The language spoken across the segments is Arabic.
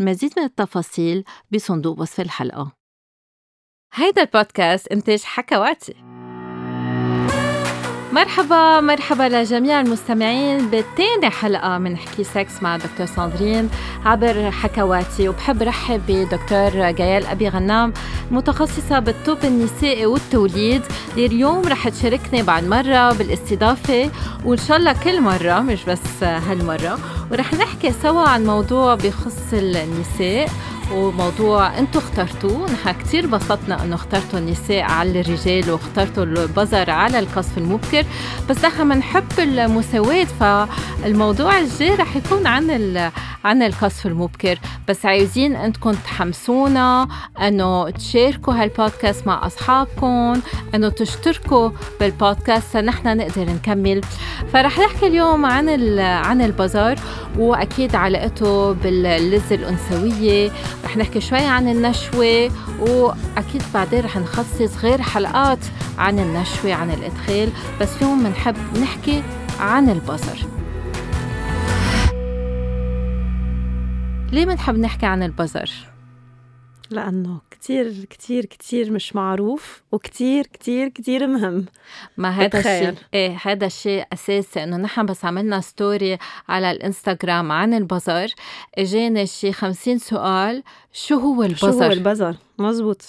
المزيد من التفاصيل بصندوق وصف الحلقة. هيدا البودكاست إنتاج حكاواتي. مرحبا لجميع المستمعين بتاني حلقة من حكي سكس مع دكتور صندرين عبر حكاواتي، وبحب رحب بدكتور جيال أبي غنام متخصصة بالطب النسائي والتوليد. اليوم رح تشاركني بعد مرة بالاستضافة، وإن شاء الله كل مرة مش بس هالمرة، ورح نحكي سوا عن موضوع بخص النساء وموضوع انتوا اخترتوه. نحن كتير بسطنا انه اخترتوا النساء على الرجال واخترتوا البزر على القذف المبكر، بس نحن منحب المساواة، فالموضوع الجاي رح يكون عن القذف المبكر. بس عايزين انتكم تحمسونا انه تشاركوا هالبودكاست مع اصحابكم، انه تشتركوا بالبودكاست نحن نقدر نكمل. فرح نحكي اليوم عن البزر واكيد علاقته باللذة الانثوية، رح نحكي شوي عن النشوة، وأكيد بعدين رح نخصص غير حلقات عن النشوة عن الإدخال، بس اليوم منحب نحكي عن البزر. ليه منحب نحكي عن البزر؟ لأنه كتير كتير كتير مش معروف وكتير كتير كتير مهم. ما هذا الشيء أساسي، إنه نحن بس عملنا ستوري على الإنستغرام عن البزر، إجينا شي 50 سؤال شو هو البزر؟ مزبوط.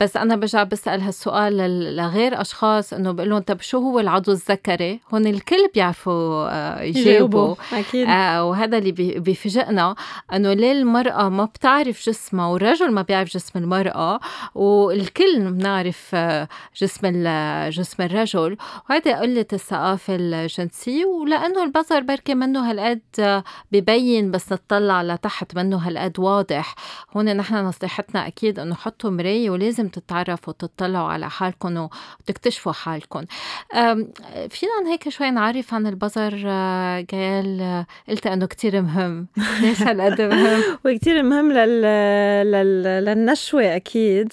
بس أنا برجع بسأل هالسؤال لغير أشخاص، إنه بقول لهم طب شو هو العضو الذكري؟ هون الكل بيعرفوا يجاوبوا أكيد. وهذا اللي بيفاجئنا، إنه ليه المرأة ما بتعرف جسمها والرجل ما بيعرف جسم المرأة، والكل بنعرف جسم الرجل. وهذا قلة الثقافة الجنسية، ولأنه البزر بركي منه هالقد ببين، بس نتطلع لتحت منه هالقد واضح. هون نحن نصيحتنا أكيد إنه حطوا مراية، ولازم تتعرفوا وتطلعوا على حالكم وتكتشفوا حالكم. فينا هيك شوي نعرف عن البزر جيال؟ قلت أنه كتير مهم. ليش هالقد مهم؟ وكتير مهم للنشوة أكيد.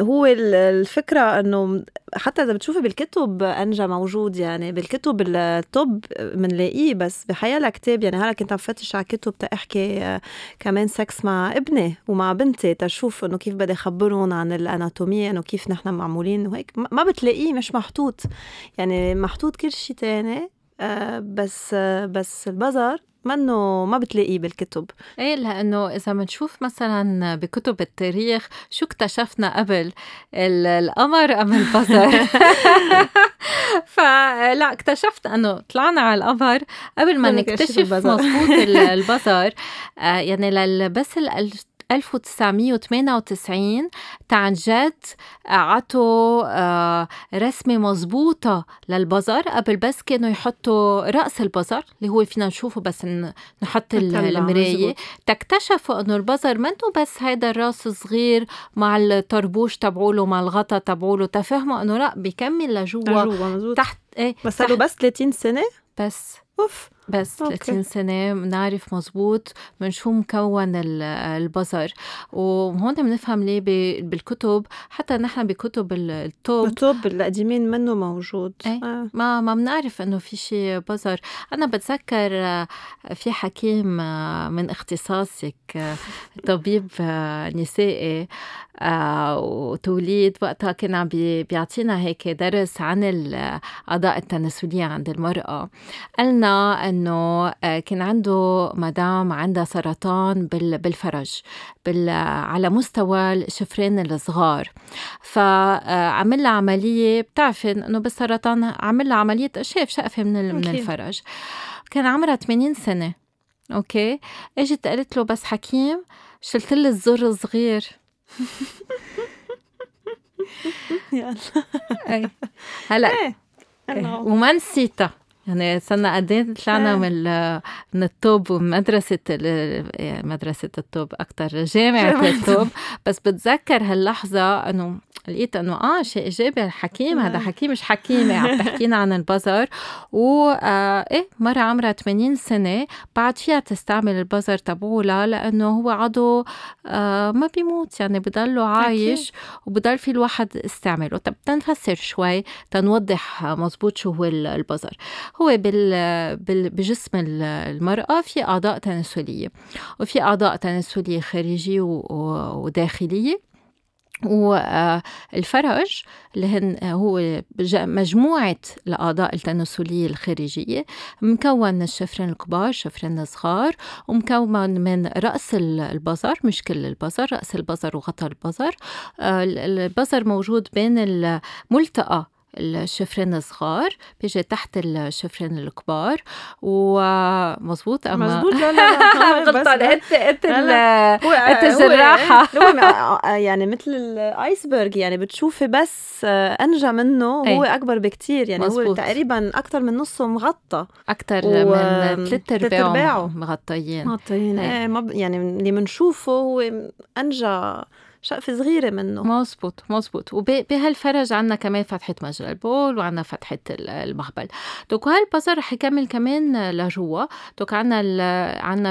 هو الفكرة أنه حتى إذا بتشوفي بالكتب أنجا موجود، يعني بالكتب الطب منلاقيه، بس بحيالة كتاب. يعني هلا كنت عم فتش على كتب تأحكي كمان سكس مع ابني ومع بنتي، تشوف إنه كيف بدي أخبرهم عن الأناتومية، إنه كيف نحن معمولين وهيك. ما بتلاقيه، مش محطوط، يعني محطوط كل شيء تاني، بس البزر منه ما بتلاقيه بالكتب. ايه، لانه اذا منشوف مثلا بكتب التاريخ شو اكتشفنا قبل، القمر ام البزر؟ فلا، اكتشفت انه طلعنا على القمر قبل ما نكتشف مظبوط البزر. يعني بس 1998 عن جد عطوا رسمة مزبوطة للبزر. قبل بس كانوا يحطوا رأس البزر اللي هو فينا نشوفه بس نحط المراية، تكتشفوا أنه البزر منه بس هيدا الرأس صغير مع الطربوش تبعوله مع الغطا تبعوله، تفهموا أنه لا بيكمل لجوا تحت. ايه بس قالوا بس 30 سنة بس 30 سنة نعرف مزبوط من شو مكون البزر. وهون بنفهم ليه بالكتب، حتى نحن بكتب الطب القديمين منه موجود. ما بنعرف انه في شيء بزر. انا بتذكر في حكيم من اختصاصك طبيب نسائي وتوليد، وقتها كان بيعطينا هيك درس عن الأعضاء التناسلية عند المرأة. قالنا أنه كان عنده مدام عندها سرطان بالفرج على مستوى الشفرين الصغار، فعمل لها عملية. بتعرفين أنه بالسرطان عمل لها عملية إشاف شقفة من الفرج. كان عمرها 80 سنة. أوكي، اجت قالت له بس حكيم شلت لي الزر الصغير. يلا هلا وما نسيتها يعني صرنا قد ايه طلعنا من الطب ومدرسه مدرسه الطب اكثر جامعه الطب. بس بتذكر هاللحظه انه لقيت انه شيء ايجابي. الحكيم هذا حكيم مش حكيمه عم تحكينا عن البزر. و مره عمرها 80 سنه بعد فيها تستعمل البزر تبعولها لانه هو عضو ما بيموت، يعني بضله عايش وبضل في الواحد استعمله. طب تنفسر شوي تنوضح مزبوط شو هو البزر. هو بجسم المرأة في أعضاء تناسلية، وفي أعضاء تناسلية خارجية وداخلية، والفرج اللي هو مجموعة الأعضاء التناسلية الخارجية، مكون من الشفرين الكبار الشفرين الصغار، ومكون من رأس البزر مش كل البزر، رأس البزر وغطاء البزر. البزر موجود بين الملتقى الشفرين الصغار بيجي تحت الشفرين الكبار. ومظبوط مظبوط. لا غلطانة انت الجراحة. يعني مثل الايسبرغ، يعني بتشوفي بس انجى منه، هو اكبر بكتير. يعني مزبوط. هو تقريبا اكتر من نصه مغطى، اكتر من 3/4 مغطيين. يعني اللي منشوفه هو انجى شقفة صغيرة منه. مزبوط. وبهالفرج عنا كمان فتحة مجرى البول وعنا فتحة المهبل. دوك هالبزر رح يكمل كمان لجوا. دوك عنا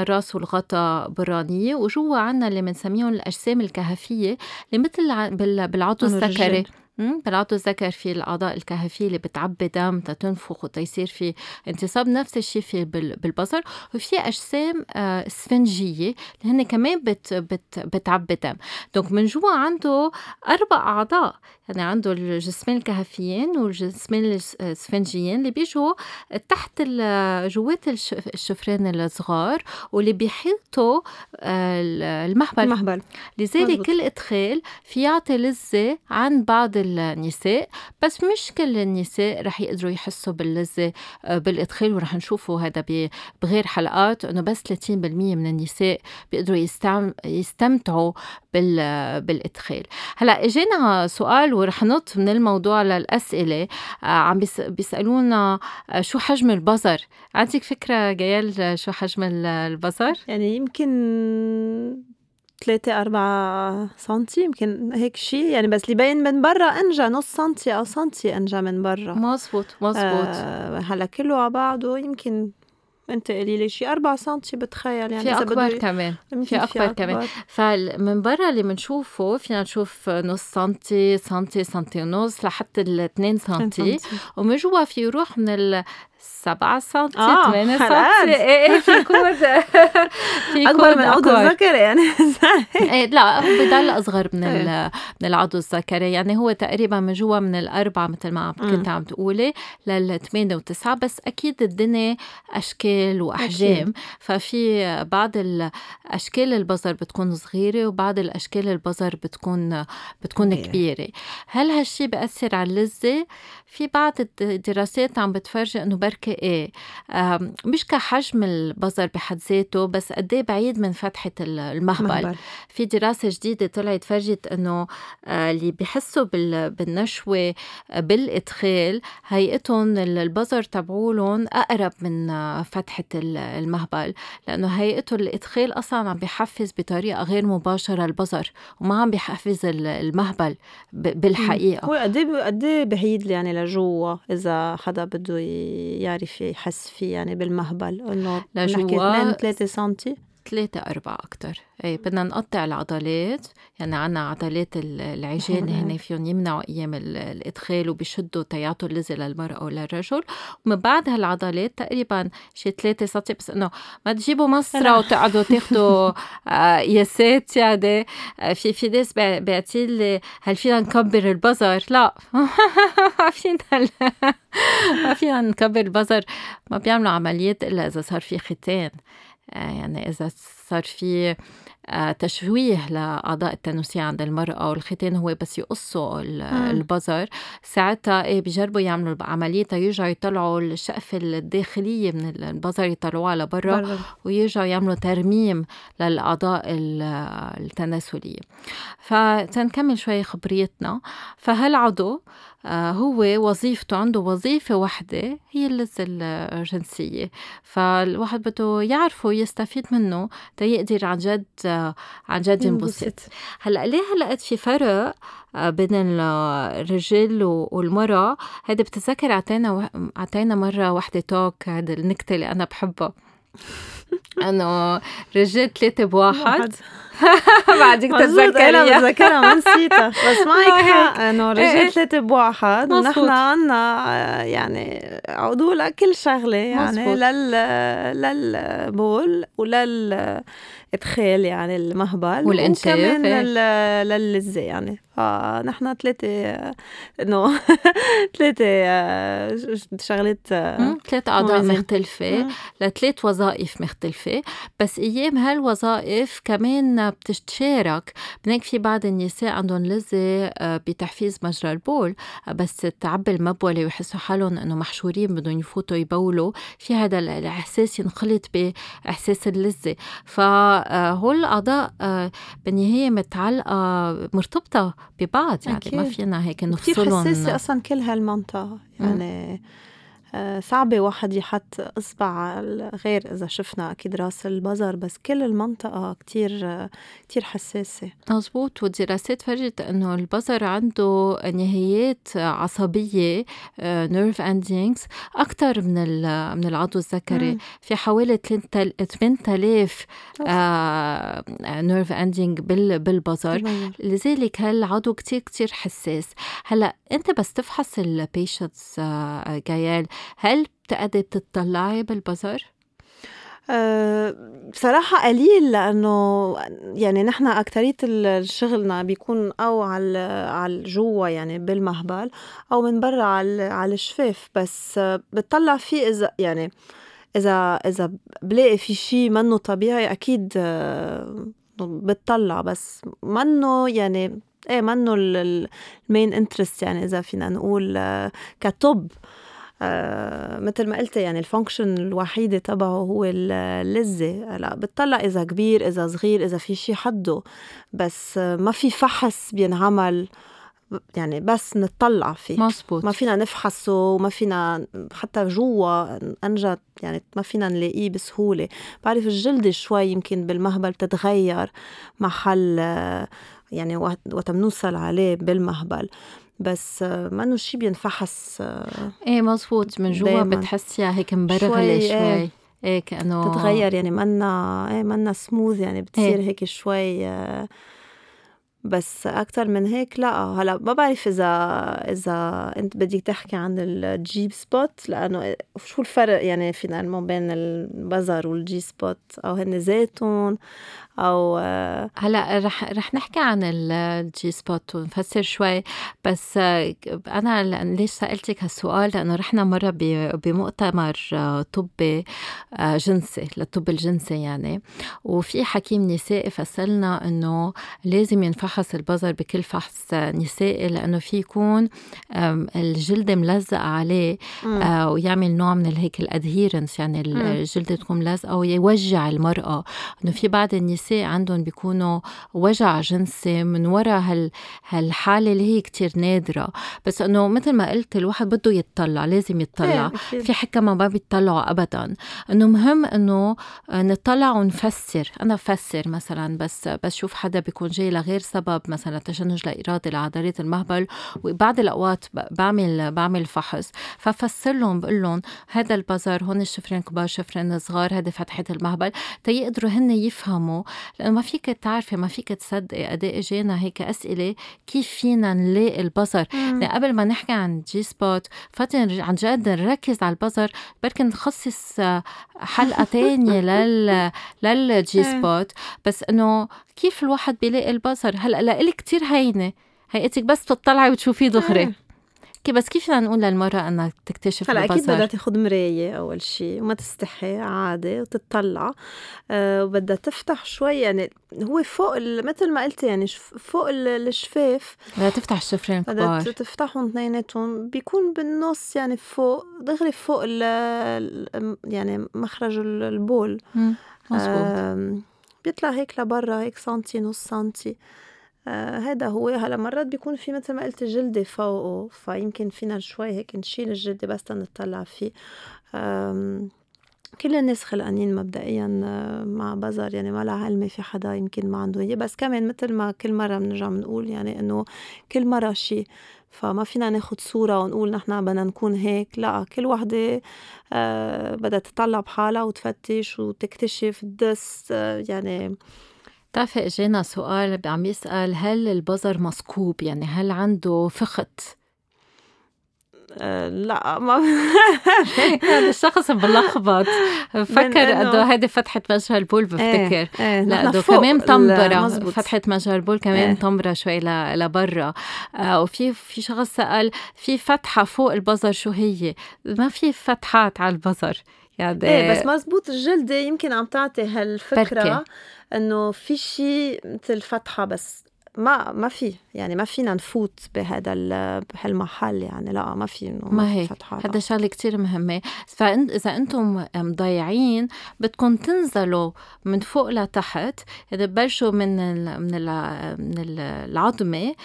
الراس والغطاء برانية، وجوا عنا اللي بنسميهم الأجسام الكهفية اللي مثل بالعضو الذكري. بالعضو الذكر في الأعضاء الكهفية اللي بتعبي دم تتنفخ وتيصير في انتصاب. نفس الشيء في بالبزر. وفي أجسام اسفنجية اللي هن كمان بتعبي دم. دونك من جوا عنده 4 أعضاء، يعني عنده الجسمين الكهفيين والجسمين الاسفنجيين اللي بيجوا تحت جوات الشفرين الصغار واللي بيحيطوا المهبل. لذلك مزبط. كل إدخال في يعطي لذة عن بعض النساء، بس مش كل النساء رح يقدروا يحسوا باللذة بالإدخال. ورح نشوفوا هذا بغير حلقات أنه بس 30% من النساء بيقدروا يستمتعوا بالإدخال. هلأ إجينا سؤال ورح نط من الموضوع للأسئلة. عم بيسألونا شو حجم البزر. عندك فكرة جيال شو حجم البزر؟ يعني يمكن 3-4 سنتي، يمكن هيك شيء يعني. بس اللي باين من برا انجا نص سنتي او سنتي انجا من برا. مزبوط. هلا كله على بعضه يمكن انت قليلي شيء 4 سنتي بتخيل. يعني في اكبر كمان، في اكبر كمان. فمن برا اللي منشوفه فينا نشوف نص سنتي، سنتي ونص، لحتى 2 سنتي. ومن جوا في روح من 7 سنتي، 8 سنتي. في كود أكبر من عضو الذكري يعني. لا بضل أصغر من العضو الذكري. يعني هو تقريبا من جوا من 4 مثل ما كنت عم تقولي 8 و9. بس أكيد الدنيا أشكال وأحجام. ففي بعض الأشكال البزر بتكون صغيرة وبعض الأشكال البزر بتكون كبيرة. هل هالشي بأثر على اللذة؟ في بعض الدراسات عم بتفرجي إنه بركة مش كحجم البزر بحد ذاته، بس قديه بعيد من فتحة المهبل. في دراسة جديدة طلعت فرجت إنه اللي بيحسوا بالنشوة بالإدخال هيئتهم البزر تبعولهم أقرب من فتحة المهبل، لأنه هيئته الإدخال أصلاً عم بيحفز بطريقة غير مباشرة البزر وما عم بيحفز المهبل بالحقيقة. هو قديه بعيد يعني لجوا إذا حدا بده يعرف يحس فيه يعني بالمهبل انه نحكي 2-3 سنتي 3-4 أكتر. أي بدنا نقطع العضلات. يعني عنا عضلات العجين هنا فيهم يمنعوا أيام الإدخال وبيشدوا تيعطوا اللزة للمرأة وللرجل. ومن بعد هالعضلات تقريبا شيء 3 سنتي. بس إنه ما تجيبوا مصرة وتقعدوا تاخدوا ياسات. يعني في ناس بعتيلي هل فينا نكبر البزر؟ لا. ما فينا نكبر البزر. ما بيعملوا عمليات إلا إذا صار في ختان، يعني إذا صار في تشويه لأعضاء التناسلية عند المرأة، والختان هو بس يقصوا البذر، ساعتها بيجربوا يعملوا عملية يرجعوا يطلعوا الشقفة الداخلية من البذر يطلعوها لبرا ويرجعوا يعملوا ترميم للأعضاء التناسلية. فتنكمل شوي خبريتنا. فهالعضو هو وظيفته، عنده وظيفة واحدة هي اللذة الجنسية، فالواحد بده يعرفه يستفيد منه تيقدر عن جد ينبسط. هلأ ليه لقيت في فرق بين الرجل والمرأة؟ هذا بتذكر عطينا مرة واحدة توك، هذا النكتة اللي أنا بحبها، أنه رجال 3-1 بعدك تتذكرها ما نسيتها، بس معك حق أنه رجال 3-1 ونحن عنا يعني عضو لكل شغلة، يعني للبول وللإدخال يعني المهبل وكمان للزة، يعني نحن 3 أعضاء مختلفة ل3 وظائف مختلفة. بس أيام هالوظائف كمان بتشترك، بنك في بعض النساء عندهم لذة بتحفيز مجرى البول، بس تعب المبولة ويحسوا حالهم أنه محشورين بدهم يفوتوا يبولوا، في هذا الإحساس ينخلط بإحساس اللذة. فهول الأعضاء بالنهاية متعلقة مرتبطة ببعض، يعني أكيد. ما فينا هيك نفصلهم، كتير حساسة أصلا كل هالمنطقة، يعني صعبة واحد يحط إصبع غير إذا شفنا أكيد راس البذر، بس كل المنطقة كتير حساسة. مظبوط. والدراسات فرجت أنه البذر عنده نهايات عصبية nerve endings أكتر من العضو الذكري، في حوالي 8000 nerve ending بالبذر، لذلك هالعضو كتير حساس. هلأ أنت بس تفحص البيشنتس جيال، هل بتقدر تطلعي بالبذر؟ بصراحة قليل، لأنه يعني نحن أكترية شغلنا بيكون أو على الجوة يعني بالمهبل، أو من برا على الشفاف، بس بتطلع فيه إذا يعني إذا بلاقي في شيء منه طبيعي أكيد بتطلع، بس منه يعني منه المين انترست، يعني إذا فينا نقول كطب مثل ما قلت، يعني الفانكشن الوحيدة تبعه هو اللذة. لا بتطلع إذا كبير إذا صغير إذا في شي حده، بس ما في فحص بينعمل يعني بس نتطلع فيه. مزبوط. ما فينا نفحصه وما فينا حتى جوا أنجد يعني ما فينا نلاقيه بسهولة. بعرف الجلد شوي يمكن بالمهبل تتغير محل يعني وتمنوصل عليه بالمهبل، بس ما انه شيء بينفحص. مزبوط. من جوا بتحسيها هيك مبرغله شوي، هيك انه تتغير، يعني منا سموث، يعني بتصير هيك شوي، بس اكثر من هيك لا. هلا ما بعرف اذا انت بدك تحكي عن الجي سبوت، لانه شو الفرق يعني فينا بين البذر والجي سبوت، او هن زيتون او هلا رح نحكي عن الجي سبوت ونفسر شوي. بس انا ليش سالتك هالسؤال، لانه رحنا مره بمؤتمر طبي جنسي للطب الجنسي يعني، وفي حكيم نسائي فسألنا انه لازم ينفحص البذر بكل فحص نسائي، لانه في يكون الجلد ملزق عليه ويعمل نوع من هيك الادهيرنس، يعني الجلد تكون ملزقه ويوجع المراه، انه في بعض النساء عندهم بيكونوا وجع جنسي من وراء هالحالة اللي هي كتير نادرة. بس أنه مثل ما قلت الواحد بده يتطلع، لازم يتطلع، في حكمة ما بيتطلعوا أبدا، أنه مهم أنه نطلع ونفسر. أنا بفسر مثلا، بس شوف حدا بيكون جاي لغير سبب، مثلا تشنج لإرادة لعضلات المهبل، وبعض الأوقات بعمل فحص، ففسر لهم بقول لهم هذا البذر هون الشفرين كبار شفرين صغار، هذا فتحة المهبل، تيقدروا هن يفهموا، لأنه ما فيك تعرفي ما فيك تصدقي. قد ايه اجينا هيك أسئلة كيف فينا نلاقي البذر. قبل ما نحكي عن جي سبوت فاتن عن جد نركز على البذر، بركي نخصص حلقة تانية للجي سبوت. بس انه كيف الواحد بيلاقي البذر؟ هلا لك كتير هينة، هيئتك بس تطلعي وتشوفيه دغري. بس كيف فينا نقول للمرأة أنك تكتشف البصر؟ هلا أكيد بدها تاخد مراية أول شيء وما تستحي عادي وتطلع، وبدها تفتح شوي، يعني هو فوق مثل ما قلت يعني فوق الشفاف بدها تفتح الشفرين الكبار، بدها تفتحهم اثنيناتهم، بيكون بالنص يعني فوق دغري فوق يعني مخرج البول بيطلع هيك لبرا هيك سنتي نص سنتي. هذا هو. هلا مرات بيكون في مثل ما قلت جلدة فوقه، فيمكن فينا شوي هيك نشيل الجلدة بس نطلع فيه. كل الناس خلقانين مبدئيا مع بزر، يعني ما لا علمي في حدا يمكن ما عنده إياه، بس كمان مثل ما كل مرة بنرجع بنقول يعني إنه كل مرة شيء، فما فينا ناخد صورة ونقول نحن بدنا نكون هيك، لا كل واحدة بدها تطلع بحالها وتفتش وتكتشف دس. يعني تعرف اجينا سؤال عم يسأل هل البزر مسكوب، يعني هل عنده فخت؟ لا ما هذا الشخص بلخبط، فكر انه هذه فتحه مجهر البول بفتكر. لا ده كمان طمبره، فتحه مجهر البول كمان طمبره شوي لبرا. وفي شخص سأل في فتحه فوق البزر شو هي؟ ما في فتحات على البزر يعني بس مزبوط الجلدة يمكن عم تعطي هالفكرة بركة. انه في شيء مثل فتحة بس ما في، يعني ما فينا نفوت بهالمحل، يعني لا ما في انه ما في فتحة. هذا شغله كتير مهمة، فاذا انتم مضيعين بدكم تنزلوا من فوق لتحت، اذا بلشوا من العظمة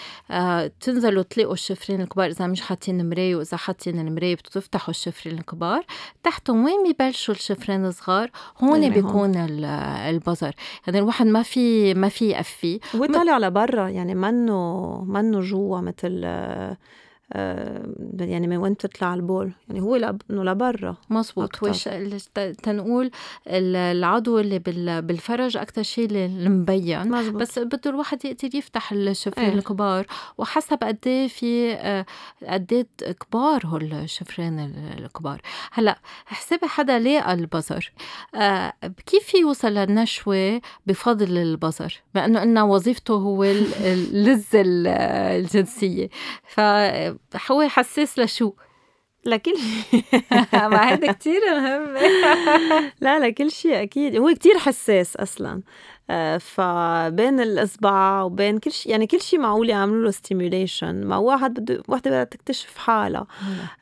تنزلوا تلاقوا الشفرين الكبار اذا مش حاطين مراية، واذا حاطين المراية بتفتحوا الشفرين الكبار، تحتهم وين ببلشوا الشفرين الصغار هون بيكون البزر. يعني الواحد ما في يقفي وطالع على برا، يعني منه جوا مثل يعني من وين تطلع البول، يعني هو انه لبرا. مزبوط. وش تنقول العضو اللي بالفرج اكثر شيء اللي مبين. مزبوط. بس بده الواحد يقدر يفتح الشفرين الكبار، وحسب قد ايه في قد كبار هول الشفرين الكبار. هلا حسب حدا لقى البزر كيف يوصل للنشوه بفضل البزر، مع انه وظيفته هو اللذه الجنسيه، ف هو حساس لشو؟ لكل شيء. مع هذا كتير مهم. لا لكل شيء أكيد، هو كتير حساس أصلاً، فبين الإصبع وبين كل شيء، يعني كل شيء معقول يعملوا له ستيميوليشن. ما واحدة بدها تكتشف حالها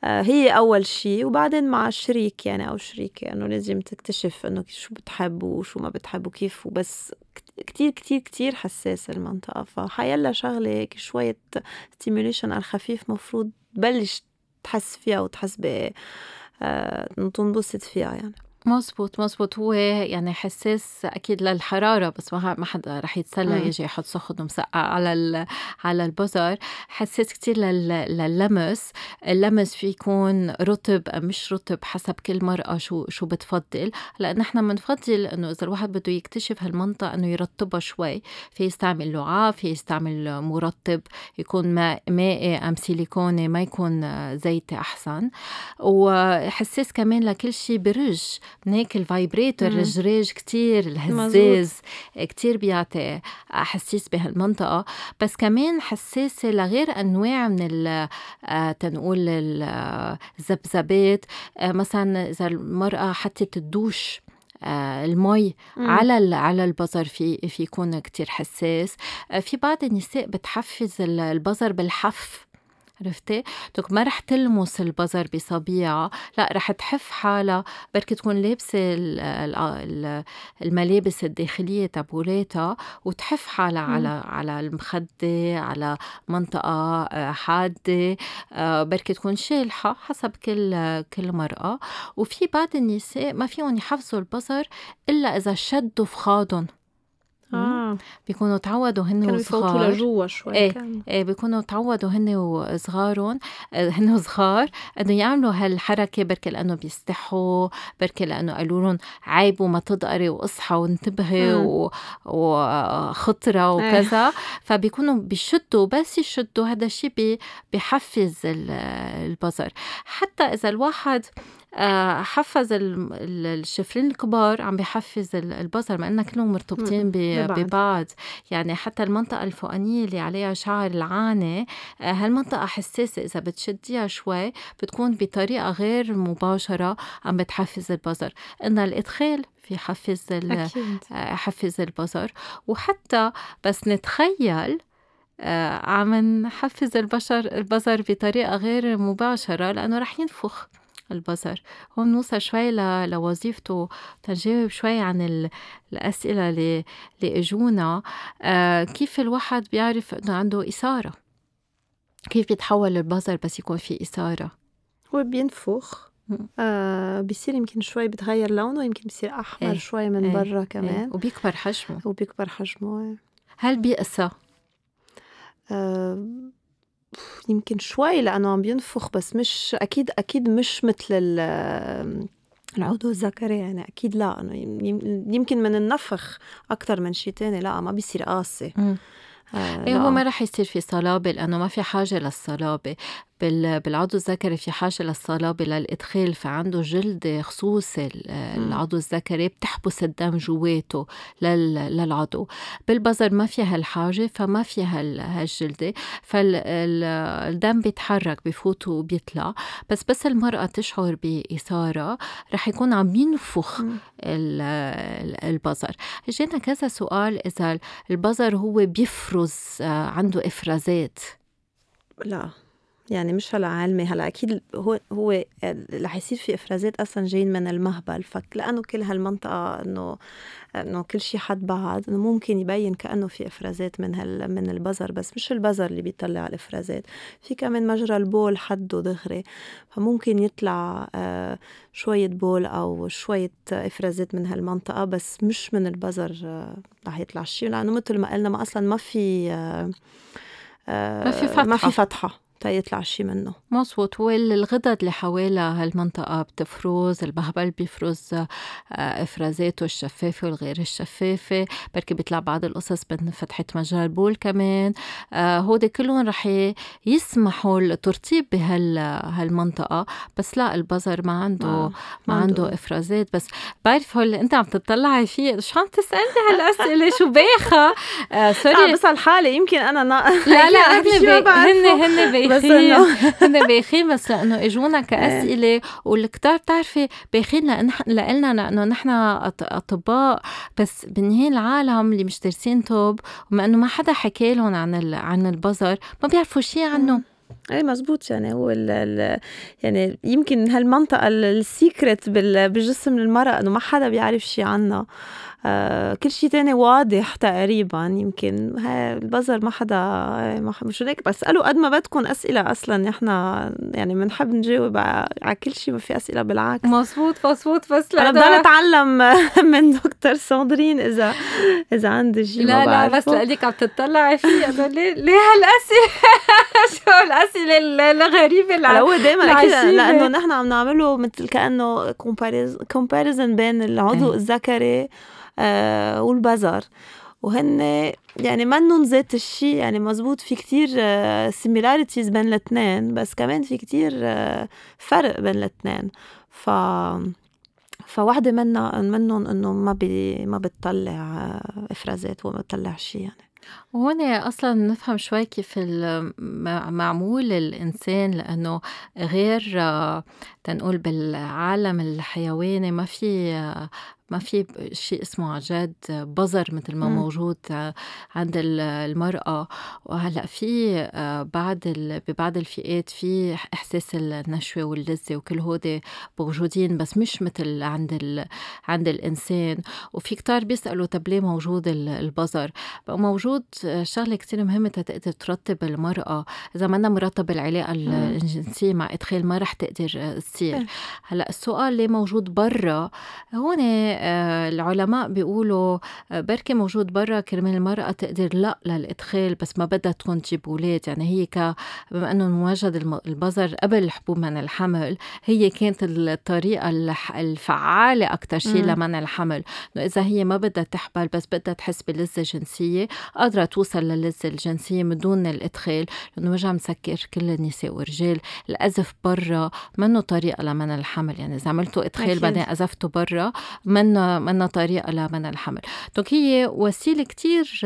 هي أول شيء، وبعدين مع شريك يعني أو شريكة إنه لازم تكتشف إنه شو بتحبوا وشو ما بتحبوا كيف. وبس كتير كتير كتير حساس المنطقة، فحيلا شغلة هيك شوية ستيميوليشن على الخفيف مفروض تبلش تحس فيها وتحس تنبسط فيها يعني. مزبوط. هو يعني حساس أكيد للحرارة، بس ما حدا رح يتسلى يجي يحط صخد ومسقع على البزر. حساس كتير لللمس، اللمس فيه يكون رطب أو مش رطب حسب كل مرأة شو بتفضل. لأن إحنا منفضل إنه إذا الواحد بده يكتشف هالمنطقة إنه يرطبها شوي، في يستعمل لعاب، في يستعمل مرطب يكون مائي أم سيليكوني، ما يكون زيتي أحسن. وحساس كمان لكل شيء برج، هيك الفايبريتور الرجراج كتير الهزاز كتير بيعطي حساس بهالمنطقة. بس كمان حساسة لغير أنواع من تنقول الذبذبات، مثلا إذا المرأة حطت الدوش المي على البزر في يكون كتير حساس. في بعض النساء بتحفز البزر بالحف، عرفتي؟ دوك ما رح تلمس البزر بصبيعة، لا رح تحف حالها، بركي تكون لابسة الملابس الداخلية تبولاتها وتحف حالها على المخدة، على منطقة حادة، بركي تكون شالحة حسب كل مرأة. وفي بعض النساء ما فيهم يحفظوا البزر إلا إذا شدوا فخادهم، بيكونوا تعودوا هن وصغار لجوا شوي. بيكونوا تعودوا هن وصغار انه يعملوا هالحركه، بركي لانه بيستحوا، بركي لانه قالوا لهم عيب وما تدقري واصحى وانتبهي وخطره وكذا، فبيكونوا بيشدوا. بس يشدوا هذا الشيء بيحفز البزر. حتى اذا الواحد حفز الشفرين الكبار عم بيحفز البصر، ما إننا كلهم مرتبطين ببعض. يعني حتى المنطقة الفوقانية اللي عليها شعر العانة هالمنطقة حساسة، إذا بتشديها شوي بتكون بطريقة غير مباشرة عم بتحفز البصر. إن الإدخال في حفز البصر، وحتى بس نتخيل عم نحفز البصر بطريقة غير مباشرة، لأنه رح ينفخ البصر. هون نوصل شوي لوظيفته، تنجاوب شوي عن الأسئلة اللي اجونا. كيف الواحد بيعرف أنه عنده إثارة؟ كيف بيتحول البصر بس يكون في إثارة؟ هو بينفخ، بيصير يمكن شوي بتغير لونه، يمكن بيصير أحمر شوي من برا كمان، وبيكبر حجمه. هل بيقسى؟ يمكن شوي لأنه عم بينفخ، بس مش أكيد مش مثل العضو الذكري، يعني أكيد لا، أنه يمكن من النفخ أكتر من شي تاني. لا، ما بيصير قاسي. هو ما رح يصير في صلابة، لأنه ما في حاجة للصلابة. بالعضو الذكري في حاجة للصلابة للإدخال، فعنده جلد خصوص العضو الذكري بتحبس الدم جواته للعضو. بالبصر ما فيها هالحاجة، فما فيها هالجلدة، فالدم بيتحرك، بيفوت وبيطلع. بس المرأة تشعر بإثارة رح يكون عم ينفخ البصر. جينا كذا سؤال، إذا البصر هو بيفرز، عنده إفرازات؟ لا، يعني مش هلا عالمي. هلا اكيد هو رح يصير في افرازات اصلا جايين من المهبل، لانه كل هالمنطقه انه كل شيء حد بعض، انه ممكن يبين كانه في افرازات من البزر، بس مش البزر اللي بيطلع على الافرازات. في كمان مجرى البول حده دغري، فممكن يطلع شويه بول او شويه افرازات من هالمنطقه، بس مش من البزر رح يطلع شيء، لانه مثل ما قلنا ما في فتحه يطلع شي منه. مظبوط، والغدد اللي حوالي هالمنطقة بتفرز، المهبل بيفرز إفرازاته الشفافة والغير الشفافة، بركي بيطلع بعض القصص من فتحة مجرى البول كمان. هودي كلهم رح يسمحوا الترطيب بهالمنطقة، بس لا، البزر ما عنده إفرازات. بس بعرف هول أنت عم تطلعي فيه، شو عم تسألني هالأسئلة؟ شو باخة؟ سوري، بس الحالة يمكن أنا لا هن بي بايخين، بس لأنه اجونا كأسئلة والكتار بتعرفي بايخين لقلنا، لأنه نحن أطباء، بس بالنهاية العالم اللي مش دارسين طب، وما أنه ما حدا حكى لهم عن البصر، ما بيعرفوا شيء عنه. اي مزبوط، يعني هو يعني يمكن هالمنطقه السيكريت بالجسم للمرأة، انه ما حدا بيعرف شيء عنها. كل شيء تاني واضح تقريبا، يمكن البزر ما حدا مش هيك. بس اسالوا قد ما بدكم اسئله، اصلا نحن يعني بنحب نجاوب على كل شيء، ما في اسئله بالعكس. مزبوط، بس انا بدي اتعلم من دكتور صندرين اذا عندي شيء ما بعرفه. لا، بس لقيتك عم تطلعي فيه، انا ليه هالاسئله؟ شو الاسئله الغريبه اللي هو دائما اكيد، لانه نحن عم نعمله مثل كانه كومباريزن بين العضو الذكري والبزر، وهن يعني منن ذات الشيء. يعني مزبوط، في كتير similarities بين الاثنين، بس كمان في كتير فرق بين الاثنين. فواحدة منن انه ما بتطلع افرازات وما بتطلع شيء. يعني وهنا أصلاً نفهم شوي كيف معمول الإنسان، لأنه غير تنقول بالعالم الحيواني ما في شيء اسمه عجاد بزر مثل ما موجود عند المرأة. وهلأ في ببعض الفئات في إحساس النشوة واللذة وكل هودي موجودين، بس مش مثل عند الإنسان. وفي كتار بيسألوا طب ليه موجود البزر؟ بقى موجود شغلة كتير مهمة تقدر ترتب المرأة. إذا ما أنا مرتب العلاقة الجنسية مع إدخال ما رح تقدر تصير. هلأ السؤال ليه موجود برا؟ هون العلماء بيقولوا بركي موجود برا كرمال المرأة تقدر لا للإدخال، بس ما بدها تكون تجيب أولاد. يعني هي بما أنه نوجد البذر قبل حبوب منع الحمل، هي كانت الطريقة الفعالة أكتر شيء لمنع الحمل. إذا هي ما بدها تحبل بس بدها تحس بلذة جنسية، قادرة توصل للذة الجنسية من دون الإدخال، لأنه وجع مسكر كل النساء والرجال. الأزف برا منه طريقة لمنع الحمل، يعني إذا عملتوا إدخال بعدين أزفتوا برا منه طريقة لمنع الحمل. دونك هي وسيلة كتير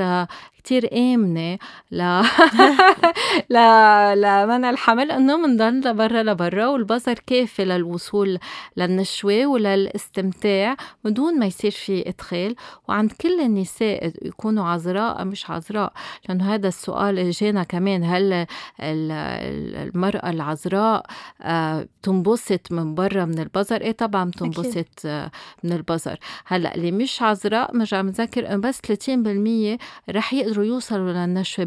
آمنة لمنع الحمل، أنه منضل لبرا والبذر كافي للوصول للنشوة وللاستمتاع بدون ما يصير في إدخال. وعند كل النساء يكونوا عذراء مش عذراء، لأنه هذا السؤال جينا كمان، هل المرأة العذراء تنبسط من برا من البذر؟ إيه طبعا تنبسط من البذر. هلأ اللي مش عذراء مرجع مذكر أن بس 30% رح يقدروا يوصلوا للنشوة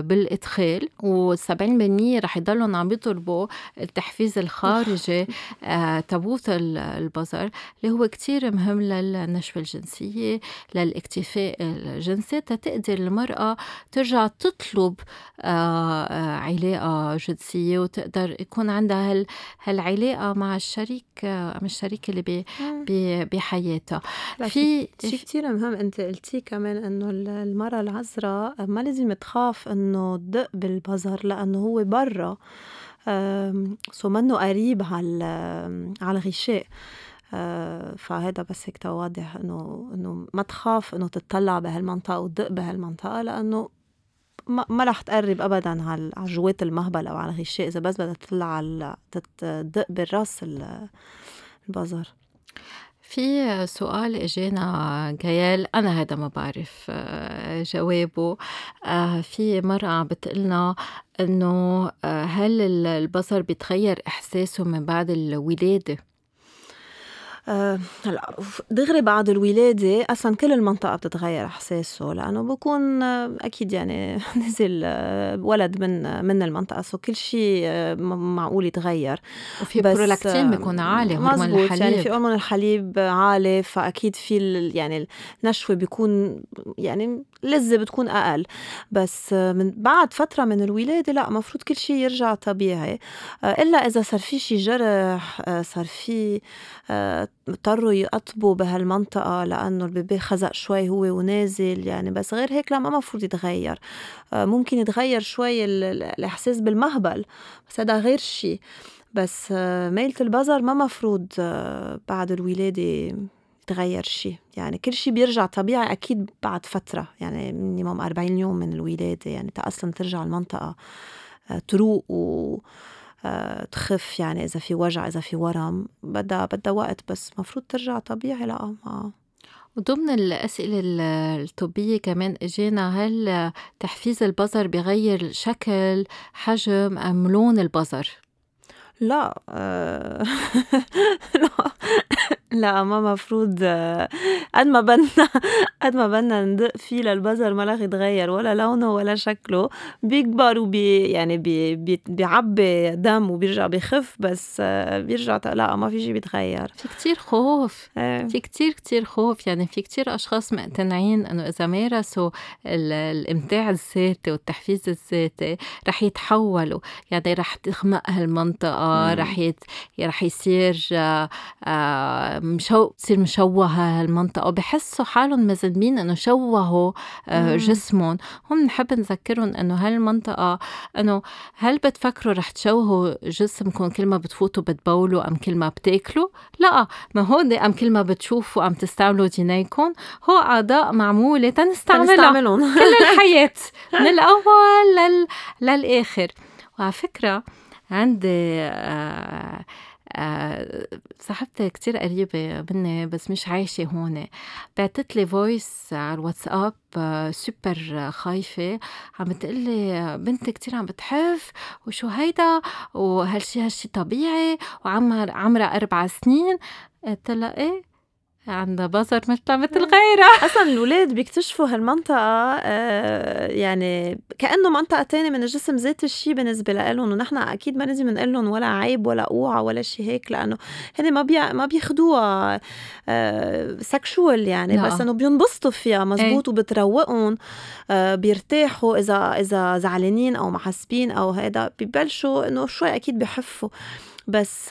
بالإدخال، و70% رح يضلون عم يطلبوا التحفيز الخارجي تبوث البذر، اللي هو كتير مهم للنشوة الجنسية للاكتفاء الجنسي، تقدر المرأة ترجع تطلب علاقة جنسية، وتقدر يكون عندها هالعلاقة مع الشريك اللي بحياتها. في شيء كتير مهم أنت قلتي كمان، أنه المرأة العذراء ما لازم تخاف أنه تدق بالبذر، لأنه هو برا منه قريب على الغشاء. فهذا بس هيك توضح أنه ما تخاف أنه تتطلع بهالمنطقة وتدق بهالمنطقة، لأنه ما رح تقرب أبداً على جوات المهبل أو على الغشاء، إذا بس بدها تدق بالرأس البذر. في سؤال اجينا جيال، انا هذا ما بعرف جوابه. في مرة بتقلنا انه هل البذر بيتغير احساسه من بعد الولادة؟ دغري بعد الولادة أصلاً كل المنطقة بتتغير إحساسه، لأنه بكون أكيد يعني نزل ولد من المنطقة، وكل شيء معقول يتغير. وفي برولاكتين بيكون عالي، هرمون الحليب، يعني في هرمون الحليب عالي، فأكيد في يعني النشوة بيكون يعني لذة بتكون أقل. بس من بعد فترة من الولادة لا، مفروض كل شيء يرجع طبيعي، إلا إذا صار في شيء جرح، صار في اضطروا يقطبوا بهالمنطقة لأنه البيبي خزق شوي هو ونازل يعني. بس غير هيك لا، ما مفروض يتغير. ممكن يتغير شوي الإحساس بالمهبل، بس هذا غير شيء. بس ميلة البذر ما مفروض بعد الولادة تغير شيء، يعني كل شيء بيرجع طبيعي أكيد بعد فترة، يعني مينيموم 40 يوم من الولادة، يعني أصلا ترجع المنطقة تروق و تخف. يعني إذا في وجع، إذا في ورم، بدها وقت، بس مفروض ترجع طبيعي. لا وضمن الأسئلة الطبية كمان إجينا، هل تحفيز البذر بغير شكل، حجم، أم لون البذر؟ لا لا، ما مفروض. قد ما بدنا ندق فيه للبذر ما لغي يتغير ولا لونه ولا شكله. بيكبر يعني بيعبي دم وبيرجع بيخف، بس بيرجع لا، ما في شيء بيتغير. في كتير خوف، في كتير خوف. يعني في كتير أشخاص مقتنعين أنه إذا مارسوا الإمتاع الذاتي والتحفيز الذاتي رح يتحولوا، يعني رح تخمق هالمنطقة، رح يصير تصير مشوهة هالمنطقة، وبحسوا حالهم مذنبين أنه شوهوا جسمهم. هم نحب نذكرهم أنه هالمنطقة، أنه هل بتفكروا رح تشوهوا جسمكم كل ما بتفوتوا بتبولوا، أم كل ما بتاكلوا؟ لا، ما هو دي أم كل ما بتشوفوا أم تستعملوا جنيكم، هو أعضاء معمولة تنستعملهم كل الحياة من الأول للآخر. وعلى فكرة عندي صاحبتي كتير قريبة مني بس مش عايشة هون، بعتت لي فويس على الواتساب سوبر خايفة، عم تقلي بنتي كتير عم بتحف، وشو هيدا، وهالشي طبيعي، وعمرها 4 سنين. قلت لها إيه، عندها بصر مش مثل غيرها. أصلاً الولاد بيكتشفوا هالمنطقة يعني كأنه منطقة تانية من الجسم ذات الشيء بالنسبة لهم، ونحن أكيد ما لازم نقول لهم ولا عيب ولا قوعة ولا شيء هيك، لأنه هن ما بياخدوها سكشوال يعني، بس أنه بينبسطوا فيها مزبوط وبتروقهم، بيرتاحوا إذا زعلانين أو محاسبين أو هذا ببلشوا أنه شوي أكيد بيحفوا، بس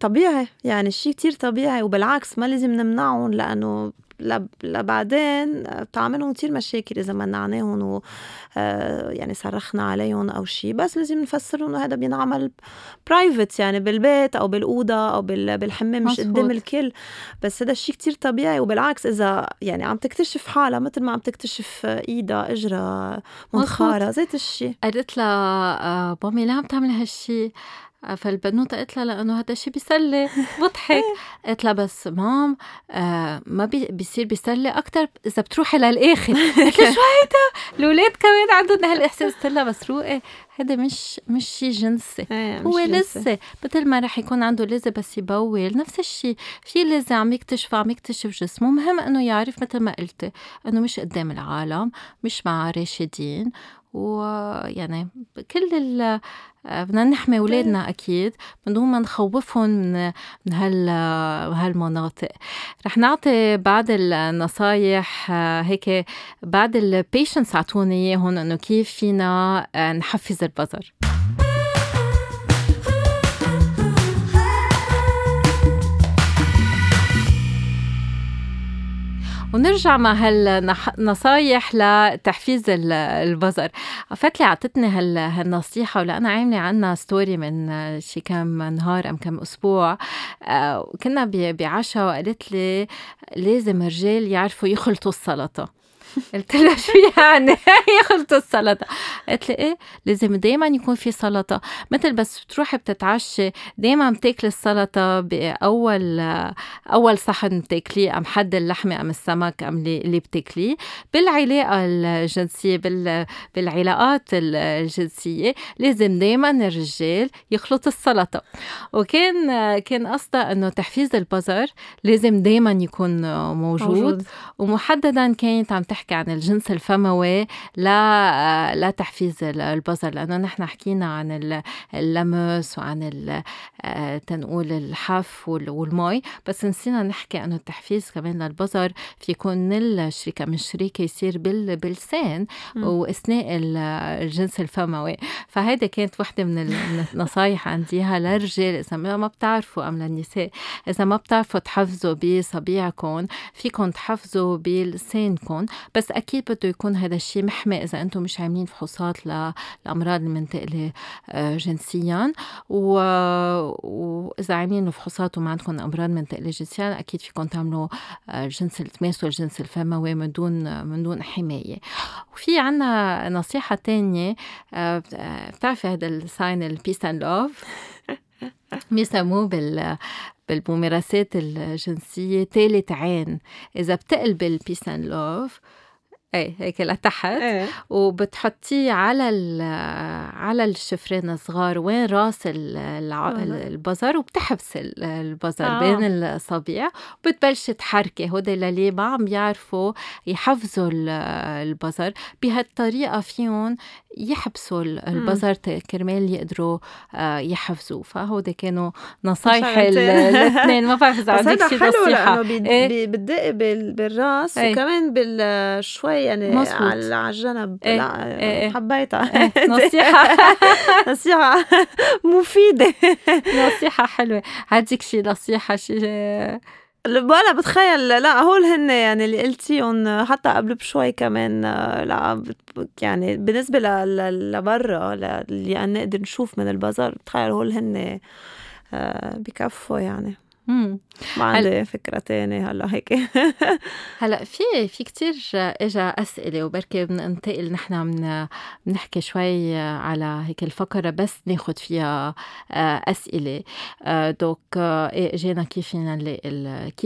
طبيعي يعني الشيء كتير طبيعي، وبالعكس ما لازم نمنعهم لأنه لبعدين بتعملهم كتير مشاكل إذا منعناهم و يعني صرخنا عليهم أو شيء، بس لازم نفسرهم إنه هذا بينعمل برايفت يعني بالبيت أو بالأوضة أو بالحمام مش قدام الكل، بس هذا الشيء كتير طبيعي، وبالعكس إذا يعني عم تكتشف حالة مثل ما عم تكتشف إيدها إجرة منخارة زيت الشيء. قلت لها مامي لا عم تعمل هالشيء، فالبنوتة قلت لها لأنه هذا الشيء بيسلي بضحك. قلت لها بس مام ما بيصير بيسلي أكتر إذا بتروحي للآخر. قلت لها شو هيدا الولاد كمان عندهم هالإحساس؟ قلت لها بس روقي هذا مش شيء جنسي، هو لسه مثل ما رح يكون عنده لزة بس يبول نفس الشيء، في لزة عم يكتشف جسمه، مهم أنه يعرف مثل ما قلت أنه مش قدام العالم، مش مع راشدين، ويعني كل بدنا نحمي أولادنا أكيد من دون ما نخوفهم من هالمناطق. رح نعطي بعض النصايح هيك بعض البيشنتس عطوني إياهم إنه كيف فينا نحفز البظر. ونرجع مع هالنصايح لتحفيز البظر. فتلي عطتني هالنصيحة ولا أنا عاملة عنها ستوري من شي كم نهار أم كم أسبوع، وكنا بعشا وقالت لي لازم الرجال يعرفوا يخلطوا السلطة. قلت لها شو يعني يخلطوا السلطة؟ قلت لي إيه لازم دايما يكون في سلطة، مثل بس بتروحي بتتعشي دايما بتاكل السلطة بأول صحن بتاكليه، أم حد اللحمة أم السمك أم اللي بتاكليه. بالعلاقة الجنسية بالعلاقات الجنسية لازم دايما الرجال يخلط السلطة. وكان قصدها أنه تحفيز البظر لازم دايما يكون موجود، ومحددا كانت عم تحكي عن الجنس الفموي لا تحفيز البظر، لأنه نحن حكينا عن اللمس وعن تنقول الحف والماء، بس نسينا نحكي أنه التحفيز كمان للبظر في يكون الشريكة من شريكة يصير باللسان وأثناء الجنس الفموي. فهذا كانت واحدة من النصايح عنديها للرجال، إذا ما بتعرفوا أم للنساء، إذا ما بتعرفوا تحفزوا بصبيعكم فيكم تحفزوا بلسانكم، بس أكيد بده يكون هذا الشيء محمي إذا أنتم مش عاملين فحوصات للأمراض المنتقلة جنسيا، وإذا عاملين فحوصات وما عندكم أمراض منتقلة جنسيا أكيد فيكم تعملوا الجنس التماس والجنس الفموي من دون حماية. وفي عنا نصيحة تانية، بتعرفي هذا الساين البيس اند لوف بيسموه بالممارسات الجنسية ثالث عين. إذا بتقلب البيس اند لوف هيك لتحت وبتحطيه على الشفرين الصغار وين راس البظر، وبتحبس البظر بين الصبيع وبتبلش تحركي. هودي للي ما عم يعرفوا يحفزوا البظر بهالطريقة فيهم يحبسوا البظر كرمال يقدروا يحفزوه. فهودي كانوا نصايح الاثنين. ما بعرف إذا عندك شي نصيحة. بتدقي بالراس وكمان بالشوي يعني مصبوط. على الجنب. لا حبيتها. نصيحة مفيدة. نصيحة حلوة. عندك شي نصيحة شي؟ ولا بتخيل. لا هول هن يعني اللي قلتيهم حتى قبل بشوي كمان. لا يعني بالنسبة لبرا اللي نقدر نشوف من البظر بتخيل هول هن بكفوا يعني. ما عندي فكرة تانية هلا هيك. هلا في كتير اجا أسئلة، وبركي بننتقل نحنا بنحكي شوي على هيك الفقرة بس ناخد فيها أسئلة. دوك اجينا كيف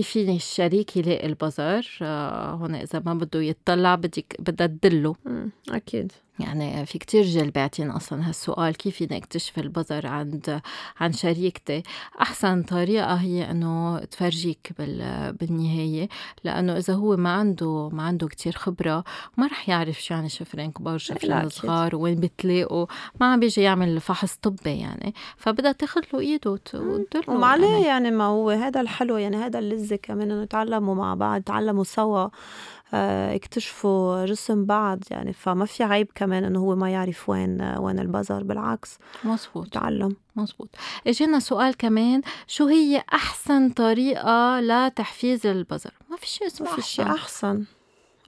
فينا الشريك يلاقي البظر هون إذا ما بده يتطلع بدك بدها تدله. أكيد يعني في كتير جلباتين أصلا هالسؤال، كيف فينا اكتشف البذر عن شريكتي؟ أحسن طريقة هي أنه تفرجيك بالنهاية، لأنه إذا هو ما عنده كتير خبرة ما رح يعرف شو يعني شفرين كبار شفرين صغار وين بتلاقوا، ما عم بيجي يعمل فحص طبي يعني، فبدأ تاخد له إيده وتدله ومعليه يعني ما هو هذا الحلو، يعني هذا اللذة كمان أنه يتعلموا مع بعض، يتعلموا سوا، اكتشفوا جسم بعض يعني، فما في عيب كمان انه هو ما يعرف وين البذر، بالعكس مزبوط تعلم. مزبوط. اجينا سؤال كمان، شو هي احسن طريقه لتحفيز البذر؟ ما في شيء اسمه احسن،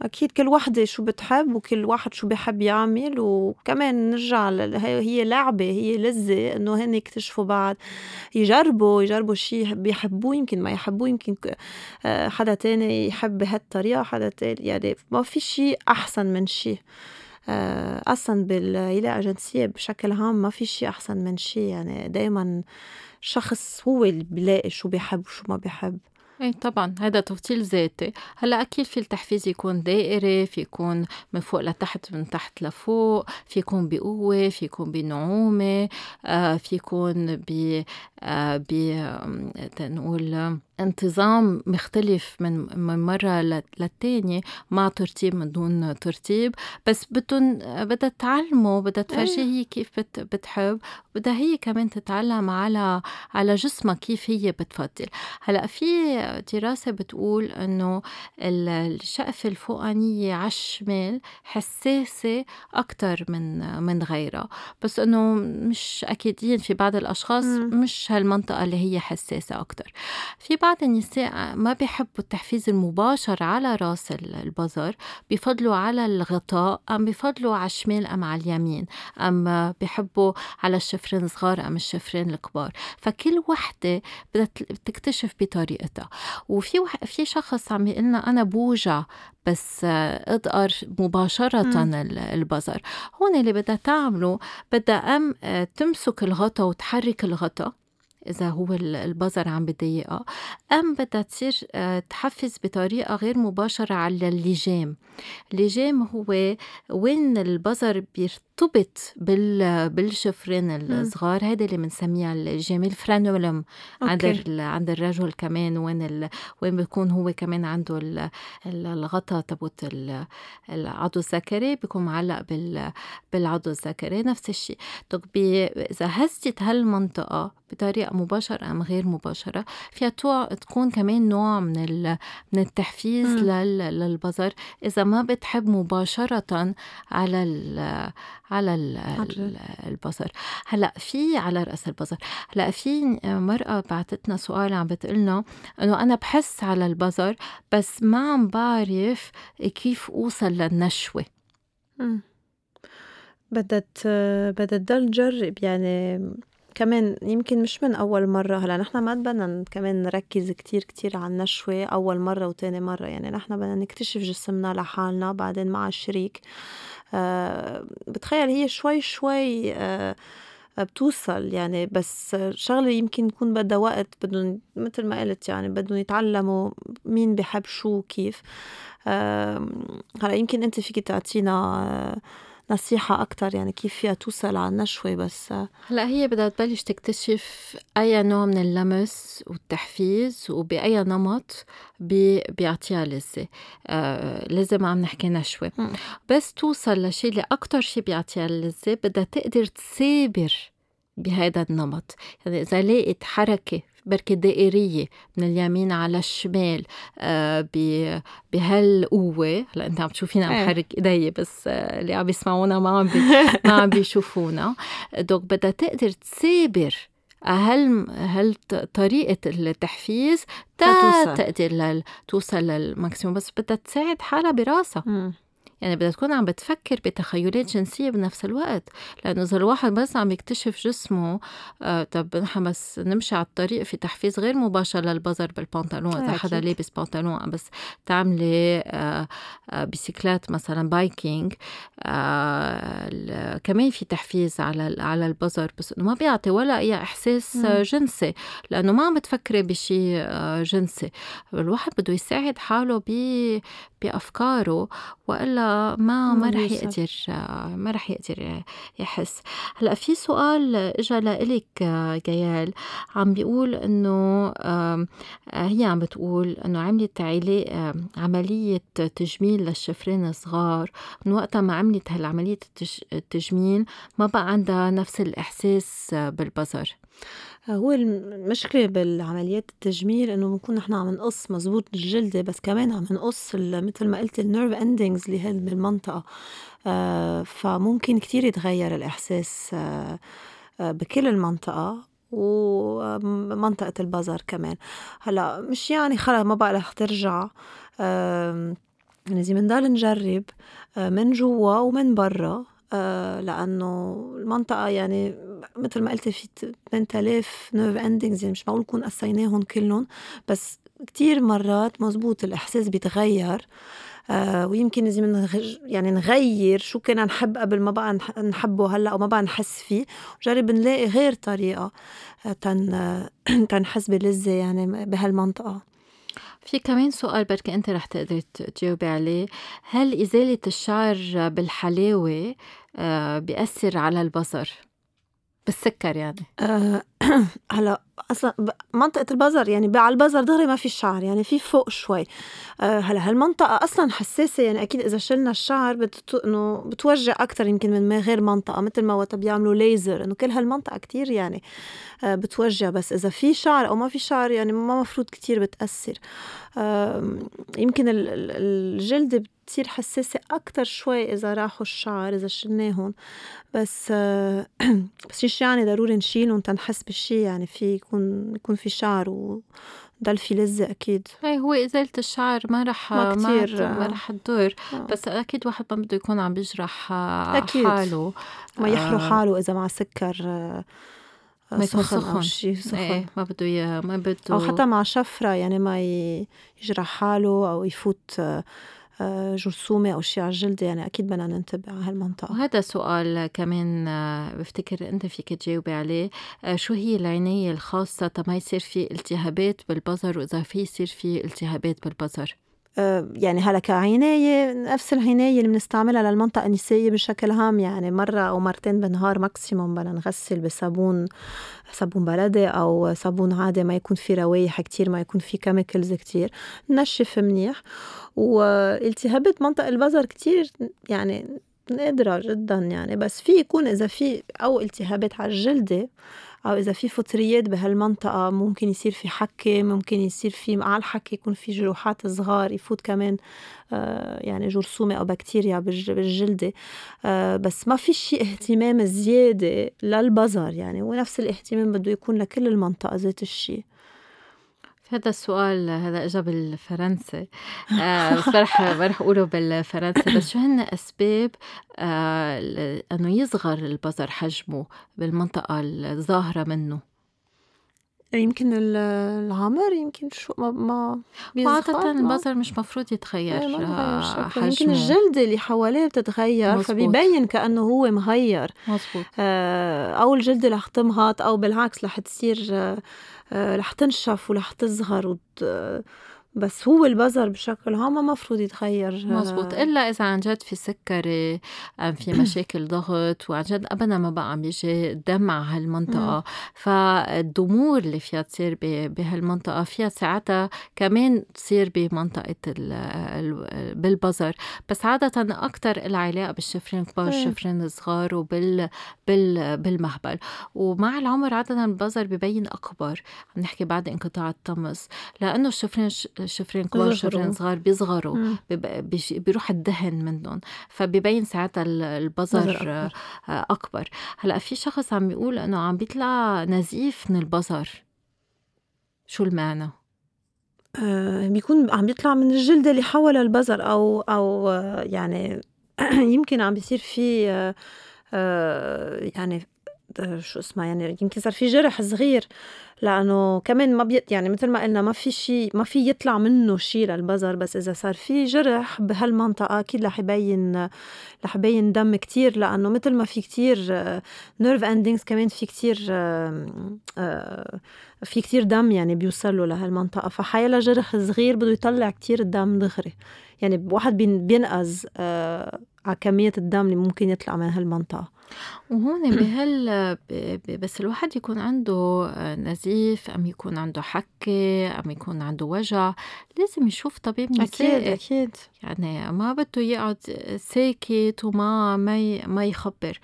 اكيد كل وحده شو بتحب وكل واحد شو بحب يعمل، وكمان نرجع هي لعبه، هي لذه انه هن يكتشفوا بعض، يجربوا شيء بيحبوه، يمكن ما يحبوه، يمكن حدا تاني يحب هالطريقه، حدا تاني، يعني ما في شيء احسن من شيء اصلا بالعلاقه الجنسيه بشكل عام، ما في شيء احسن من شيء، يعني دائما شخص هو اللي بيلاقي شو بيحب وشو ما بيحب. اي طبعا هذا تفضيل ذاتي. هلا اكيد في التحفيز يكون دائري، في يكون من فوق لتحت، من تحت لفوق، في يكون بقوه، في يكون بنعومه، في يكون تنقول انتظام مختلف من مرة للتانية، مع ترتيب من دون ترتيب، بس بدها تعلمه، بدها تفرجي هي كيف بتحب، بدها هي كمان تتعلم على جسمها كيف هي بتفضل. هلأ في دراسة بتقول أنه الشقفة الفوقانية على الشمال حساسة أكتر من غيرها، بس أنه مش أكيدين في بعض الأشخاص مش هالمنطقة اللي هي حساسة أكتر. في بعض النساء ما بيحبوا التحفيز المباشر على راس البذر، بيفضلوا على الغطاء، أم بيفضلوا على الشمال أم على اليمين، أم بيحبوا على الشفرين صغار أم الشفرين الكبار، فكل وحدة بدها تكتشف بطريقتها. وفي شخص عم يقلنا أنا بوجع بس أدقر مباشرة البذر، هون اللي بدها تعمله، بدها أم تمسك الغطاء وتحرك الغطاء إذا هو البذر عم بضيقها، أم بدها تصير تحفز بطريقة غير مباشرة على اللجام. اللجام هو وين البذر بيرتبط بالشفرين الصغار، هذا اللي بنسميه اللجام، الفرانولم عند الرجل كمان، وين بيكون هو كمان عنده الغطاء تبوت العضو الذكري، بيكون معلق بالعضو الذكري نفس الشيء. طب إذا هزت هالمنطقة بطريقة مباشرة أم غير مباشرة، فيها تكون كمان نوع من التحفيز للبذر، إذا ما بتحب مباشرة على البذر. هلا في على رأس البذر، هلا في مرأة بعتتنا سؤال عم بتقلنا إنه أنا بحس على البذر بس ما عم بعرف كيف أوصل للنشوة. بدت ضل جرب يعني، كمان يمكن مش من أول مرة. هلا نحن ما بدنا كمان نركز كتير على النشوة أول مرة وتاني مرة، يعني نحن بدنا نكتشف جسمنا لحالنا، بعدين مع الشريك. بتخيل هي شوي بتوصل يعني، بس شغلة يمكن يكون بدها وقت، بدهم مثل ما قلت يعني بدهم يتعلموا مين بحب شو كيف. هلا يمكن أنت فيك تعطينا نصيحة أكتر يعني كيف فيها توصل على النشوة؟ بس هلأ هي بدها تبلش تكتشف أي نوع من اللمس والتحفيز وبأي نمط بيعطيها لذة. لذة ما عم نحكي نشوة، بس توصل لشي لأكتر شي بيعطيها لذة، بدها تقدر تسابر بهذا النمط. يعني إذا لقيت حركة بركة دائرية من اليمين على الشمال بهالقوة، هلا أنت عم تشوفينا عم حرك إيدي، بس اللي عم بيسمعونا ما عم بيشوفونا. دوك بدها تقدر تسابر هل طريقة التحفيز تقدر توصل للماكسيموم، بس بدها تساعد حالها براسها. يعني بدها تكون عم بتفكر بتخيلات جنسية بنفس الوقت، لأنه إذا الواحد بس عم يكتشف جسمه، طب نحن بس نمشي على الطريق في تحفيز غير مباشر للبذر بالبنطلون، إذا حدا لابس بنطلون، بس تعملي بسيكلات مثلا بايكينج، كمان في تحفيز على البذر، بس ما بيعطي ولا أي إحساس جنسي، لأنه ما عم بتفكري بشي جنسي. الواحد بده يساعد حاله بأفكاره، وإلا ما رح يقدر يحس. هلا في سؤال اجى لإلك جيال عم بيقول انه هي عم بتقول انه عملت عملية تجميل للشفرين الصغار، من وقتها ما عملت هالعملية التجميل ما بقى عندها نفس الإحساس بالبصر. هو المشكلة بالعمليات التجميل إنه بنكون نحن عم نقص مزبوط الجلد، بس كمان عم نقص مثل ما قلت النيرف اندينجز اللي هي بالمنطقة، فممكن كتير يتغير الإحساس بكل المنطقة ومنطقة البصر كمان. هلا مش يعني خلاص ما بقى رح ترجع، لازم نضل نجرب من جوا ومن برا، لأنه المنطقة يعني مثل ما قلت في 8000 نيرف اندينجز، يعني مش معقول نكون قصيناهم كلهم، بس كتير مرات مزبوط الإحساس بيتغير، ويمكن لازم يعني نغير شو كنا نحب قبل ما بقى نحبه هلأ أو ما بقى نحس فيه، وجرب نلاقي غير طريقة تنحس بلذة يعني بهالمنطقة. في كمان سؤال بركي أنت رح تقدر تجاوبي عليه، هل إزالة الشعر بالحلاوة بيأثر على البصر بالسكر يعني؟ هلا أصلا منطقة البصر يعني على البصر ظهري ما في الشعر، يعني في فوق شوي. هلا هالمنطقة أصلا حساسة، يعني أكيد إذا شلنا الشعر إنه بتوجع أكتر يمكن من ما غير منطقة، مثل ما وقت بيعملوا ليزر إنه كل هالمنطقة كتير يعني بتوجع، بس إذا في شعر أو ما في شعر يعني ما مفروض كتير بتأثر. يمكن الجلد بتصير حساسة أكتر شوي إذا راحوا الشعر إذا شلناهم، بس مش يعني ضروري نشيلهم تنحس بالشي، يعني في يكون في شعر وضل في لذة أكيد. أي هو إزالة الشعر ما رح تدور، بس أكيد واحد ما بده يكون عم بيجرح أكيد حاله، ما يحرق حاله إذا مع سكر ما يكون سخن. إيه ما بده أو حتى مع شفرة، يعني ما يجرح حاله أو يفوت جرثومة أو شيء على الجلد، يعني أكيد بدنا ننتبه على هالمنطقة. وهذا سؤال كمان بفتكر أنت فيك تجاوبي عليه، شو هي العناية الخاصة ما يصير في التهابات بالبصر، وإذا في يصير في التهابات بالبصر؟ يعني هلا كعناية نفس العناية اللي بنستعملها للمنطقة النسائية بشكل عام، يعني مرة أو مرتين بالنهار ماكسيموم بدنا نغسل بصابون بلدي أو صابون عادي، ما يكون في روايح كتير، ما يكون في كيميكلز كتير، نشف منيح. والتهابات منطقة البصر كتير يعني نادرة جدا يعني، بس في يكون إذا في أو التهابات على الجلد أو إذا في فطريات بهالمنطقة ممكن يصير في حكة، ممكن يصير في على الحكة يكون في جروحات صغار، يفوت كمان يعني جرثومة أو بكتيريا بالجلد، بس ما في شيء اهتمام زيادة للبصر يعني، ونفس الاهتمام بده يكون لكل المنطقة ذات الشيء. هذا السؤال هذا إجا بالفرنسي، بصراحة ما رح أقوله بالفرنسي، بس شو هن أسباب أنه يصغر البصر حجمه بالمنطقة الظاهرة منه؟ يمكن العمر، يمكن شو ما عادة البصر مش مفروض يتغير حجمه، يمكن الجلد اللي حواليه بتتغير فبيبين كأنه هو مغير. أو الجلد اللي حتمهط أو بالعكس رح تصير رح تنشف ورح تصغر بس هو البصر بشكل عام ما مفروض يتغير. مزبوط، إلا إذا عن جد في سكري أم في مشاكل ضغط، وعن جد أبدا ما بقى عم يجي دم على هالمنطقة، فالضمور اللي فيها تصير بهالمنطقة فيها ساعتها كمان تصير بمنطقة بالبصر، بس عادة أكتر العلاقة بالشفرين الكبار والشفرين الصغار وبالمهبل. ومع العمر عادة البصر بيبين أكبر، عم نحكي بعد انقطاع الطمس، لأنه الشفرين كبار شفرين صغار بيصغروا، بيروح الدهن منهم، فبيبين ساعتها البصر أكبر. هلأ في شخص عم يقول أنه عم بيطلع نزيف من البصر، شو المعنى؟ بيكون عم بيطلع من الجلد اللي حول البصر أو يعني يمكن عم بيصير في يعني شو اسمه، يعني يمكن صار في جرح صغير، لأنه كمان ما يعني مثل ما قلنا ما في يطلع منه شيء للبصر، بس إذا صار في جرح بهالمنطقة أكيد رح يبين دم كتير، لأنه مثل ما في كتير نيرف اندينجز كمان في كتير دم يعني بيوصلوا لهالمنطقة، فحيلا جرح صغير بده يطلع كتير دم دغري، يعني واحد بينقذ على كمية الدم اللي ممكن يطلع من هالمنطقة. وهون بس الواحد يكون عنده نزيف أم يكون عنده حكة أم يكون عنده وجع لازم يشوف طبيب نسائي. أكيد يعني ما بده يقعد ساكت وما ما يخبر.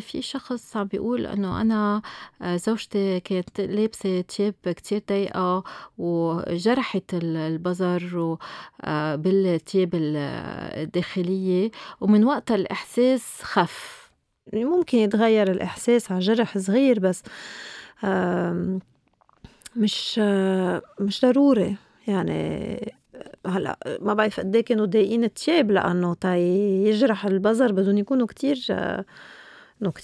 في شخص عم بيقول أنه أنا زوجتي كانت لابسة تياب كتير ضيقة وجرحت البزر بالتياب الداخلية ومن وقت الإحساس خف. ممكن يتغير الإحساس على جرح صغير بس مش ضروري. يعني هلا ما بعرف قد ايه كانوا ضايقين التياب لانه تا يجرح البزر بدهم يكونوا كتير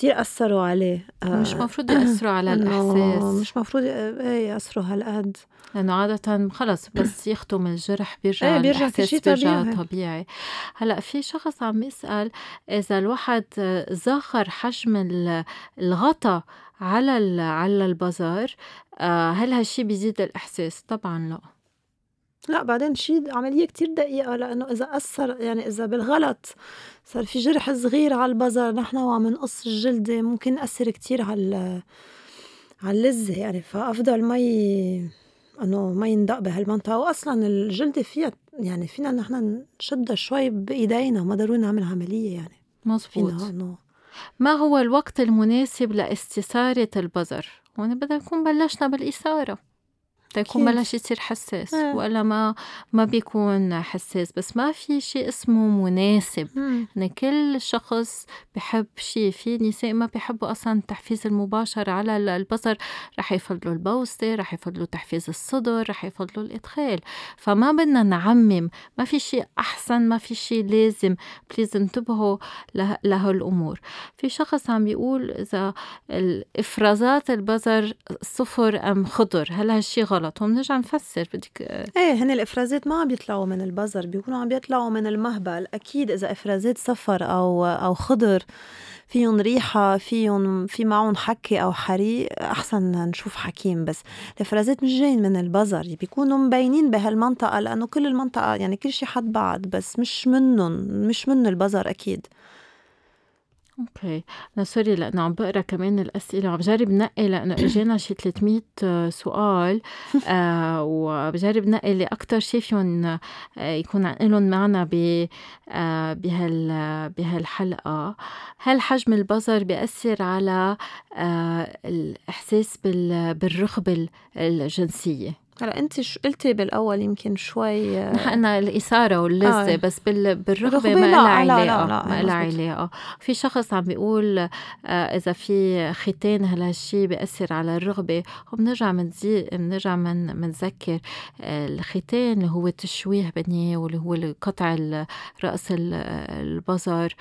اثروا عليه. مش مفروض ياثروا على الاحساس، مش مفروض ياثروا هالقد لانه عاده خلص بس يختم الجرح بيرجع الإحساس طبيعي. هلا في شخص عم يسال اذا الواحد زخر حجم الغطاء على البزر هل هالشي بيزيد الاحساس؟ طبعا لا بعدين شيء عملية كتير دقيقة لأنه إذا أثر يعني إذا بالغلط صار في جرح صغير على البزر نحن وعم نقص الجلدة ممكن أثر كتير على اللزة. يعني فأفضل ما يندق بهالمنطقة. وأصلا الجلدة فيها يعني فينا نحن نشدها شوي بإيدينا وما ضروري نعمل عملية. يعني مظبوط. ما هو الوقت المناسب لاستثارة البزر؟ هون بدنا نكون بلشنا بالإثارة تكون بلش يصير حساس ولا ما بيكون حساس. بس ما في شيء اسمه مناسب. يعني كل شخص بحب شيء. في نساء ما بيحبوا أصلا التحفيز المباشر على البزر، رح يفضلوا البوسة، رح يفضلوا تحفيز الصدر، رح يفضلوا الإدخال. فما بدنا نعمم، ما في شيء أحسن، ما في شيء لازم. بليز انتبهوا لهالأمور. في شخص عم بيقول إذا الإفرازات البزر صفر أم خضر هل هالشيء غلط؟ ونرجع نفسر بدك هن الافرازات ما عم بيطلعوا من البزر، بيكونوا عم بيطلعوا من المهبل. اكيد اذا افرازات صفر او خضر فيهم ريحه، فيهم في معهم حكه او حريق، احسن نشوف حكيم. بس الافرازات مش جايين من البزر، بيكونوا مبينين بهالمنطقه لانه كل المنطقه يعني كل شيء حد بعض بس مش من البزر اكيد. اوكي انا سوري لانه عم بقرا كمان الاسئله وعم بجرب نقي لانه اجانا شي 300 سؤال وبجرب نقي اللي اكثر شي فيهم يكون لهم معنا بهالحلقه. هل حجم البزر بيأثر على الاحساس بالرغبه الجنسيه؟ هلا انت شو قلتي بالاول يمكن شوي نحن الاثاره واللذه بس بالرغبه ما لها علاقه. ما لها علاقه. في شخص عم بيقول اذا في ختان هل هالشيء بياثر على الرغبه؟ وبنرجع منذكر الختان اللي هو التشويه بالنية واللي هو قطع راس البزر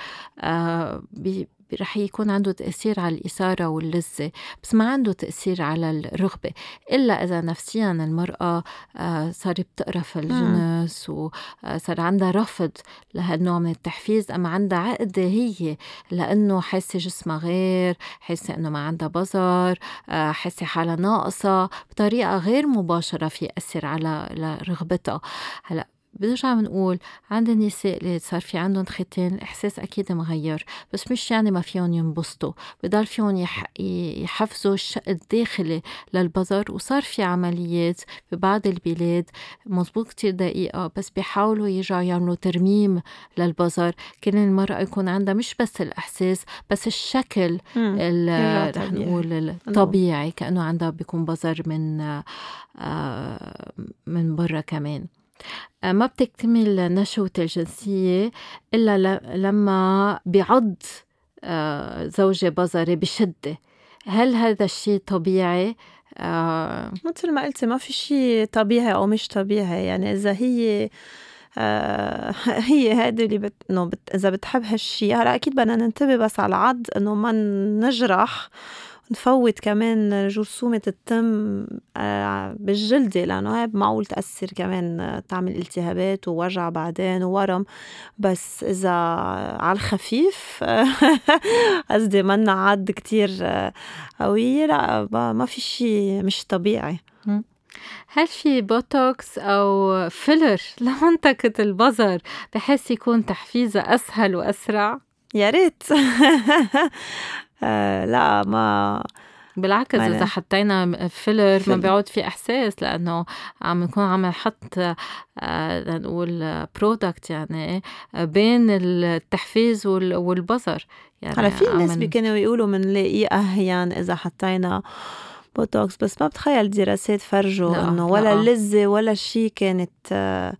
رح يكون عنده تأثير على الإثارة واللذة بس ما عنده تأثير على الرغبة إلا إذا نفسيا المرأة صارت تقرف الجنس وصار عندها رفض لهالنوع من التحفيز أما عندها عقدة هي لأنه حاسة جسمها غير، حاسة أنه ما عندها بزر، حاسة حالة ناقصة بطريقة غير مباشرة في أثر على رغبتها. هلأ بنرجع بنقول عند النساء اللي صار في عندهم ختان الإحساس أكيد مغير بس مش يعني ما فيهم ينبسطوا، بضل فيهم يحفزوا الشق الداخلي للبزر. وصار في عمليات ببعض البلاد مظبوط كتير دقيقة بس بيحاولوا يرجعوا يعملوا ترميم للبزر. كل المرأة يكون عندها مش بس الإحساس بس الشكل رح نقول الطبيعي كأنه عندها بيكون بزر من برا. كمان ما بتكتمل نشوة الجنسية إلا لما بيعض زوجة بزري بشدة. هل هذا الشيء طبيعي؟ مثل ما قلت ما في شيء طبيعي أو مش طبيعي. يعني إذا هي هذا اللي إذا بتحب هالشيء هلا أكيد بدنا ننتبه بس على العض إنه ما نجرح نفوت كمان جرثومة التم بالجلدة لأنه هاي معقول تأثر كمان تعمل التهابات ووجع بعدين وورم. بس إذا على الخفيف قصدي منا عض كتير قوية لا ما في شيء مش طبيعي. هل في بوتوكس أو فيلر لمنطقة البظر بحيث يكون تحفيزها أسهل وأسرع؟ يا ريت. لا ما بالعكس، إذا حطينا فيلر ما بيعود في إحساس، لأنه عم نكون عم نحط نقول برودكت يعني بين التحفيز والبظر. يعني على في ناس كانوا يقولوا منلاقيه أهيان إذا حطينا بوتوكس، بس ما بتخيل دراسات فرجوا انه ولا اللذة ولا شيء كانت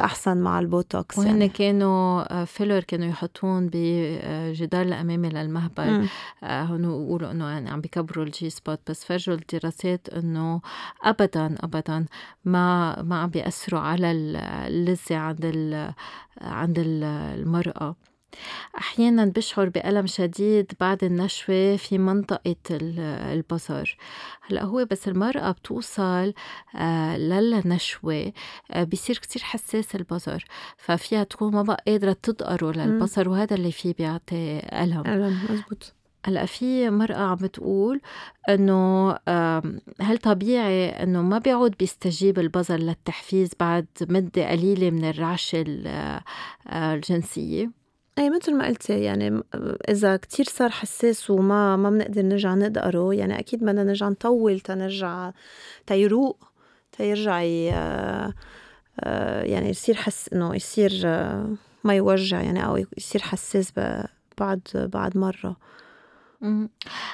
احسن مع البوتوكس. وهن يعني كانوا فيلر كانوا يحطون بجدار امامي للمهبل، هن يقولوا انه يعني عم بيكبروا الجي سبوت، بس فرجوا الدراسات انه ابدا ابدا ما عم بيأثروا على اللذة عند المرأة. أحياناً بشعر بألم شديد بعد النشوة في منطقة البظر. هلأ هو بس المرأة بتوصل للنشوة بيصير كتير حساس البظر، ففيها تكون ما بقى قادرة تدقره للبظر، وهذا اللي فيه بيعطي ألم. مزبوط. هلأ في مرأة عم بتقول أنه هل طبيعي أنه ما بيعود بيستجيب البظر للتحفيز بعد مدة قليلة من الرعشة الجنسية؟ أي مثل ما قلت، يعني إذا كتير صار حساس وما بنقدر نرجع ندقره، يعني أكيد بدنا نرجع نطول تنرجع تيروق تيرجع يعني يصير حس إنه يصير ما يوجع يعني، أو يصير حساس بعد مرة.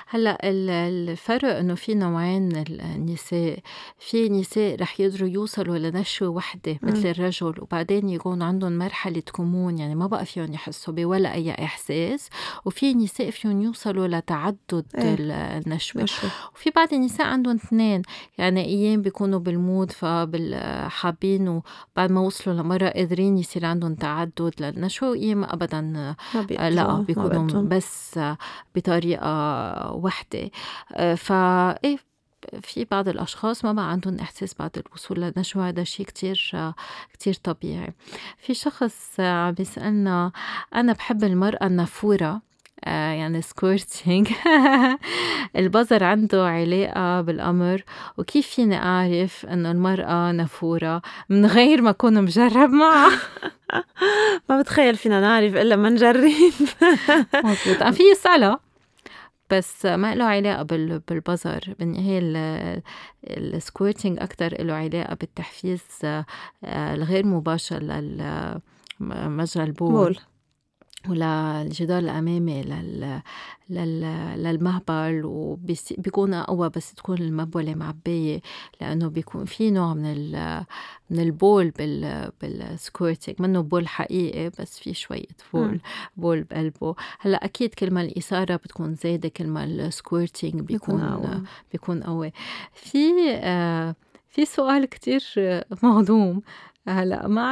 هلا الفرق انه في نوعين النساء، في نساء رح يقدروا يوصلوا لنشوه وحده مثل الرجل، وبعدين يكون عندهم مرحله كمون يعني ما بقى فيهم يحسوا بولا اي احساس، وفي نساء فيهم يوصلوا لتعدد النشوه. وفي بعض النساء عندهم اثنين، يعني ايام بيكونوا بالمود فحابين وبعد ما وصلوا لمره قادرين يصير عندهم تعدد للنشوه، ايام ابدا لا بيكونوا بس بطريقه وحدة. فإيه في بعض الأشخاص ما بقى عندهم إحساس بعد الوصول للنشوة، هذا شيء كتير طبيعي. في شخص بيسألنا أنا بحب المرأة النفورة يعني سكورتينج البظر عنده علاقة بالأمر، وكيف فيني أعرف أنه المرأة نفورة من غير ما أكون مجرب معها؟ ما بتخيل فينا نعرف إلا ما نجرب. مظبوط. في يسألها بس ما له علاقة بالبظر، بالنهاية السكويرتينج أكتر له علاقة بالتحفيز الغير مباشر لمجرى البول ولا الجدار الأمامي للمهبل، وبيكون أقوى بس تكون المبولة معبية، لأنه بيكون في نوع من البول بالسكورتيك، منه بول حقيقي بس في شوية بول بقلبه. هلأ أكيد كل ما الإثارة بتكون زايدة كل ما السكورتينج بيكون قوي. في سؤال كتير مهضوم هلا ما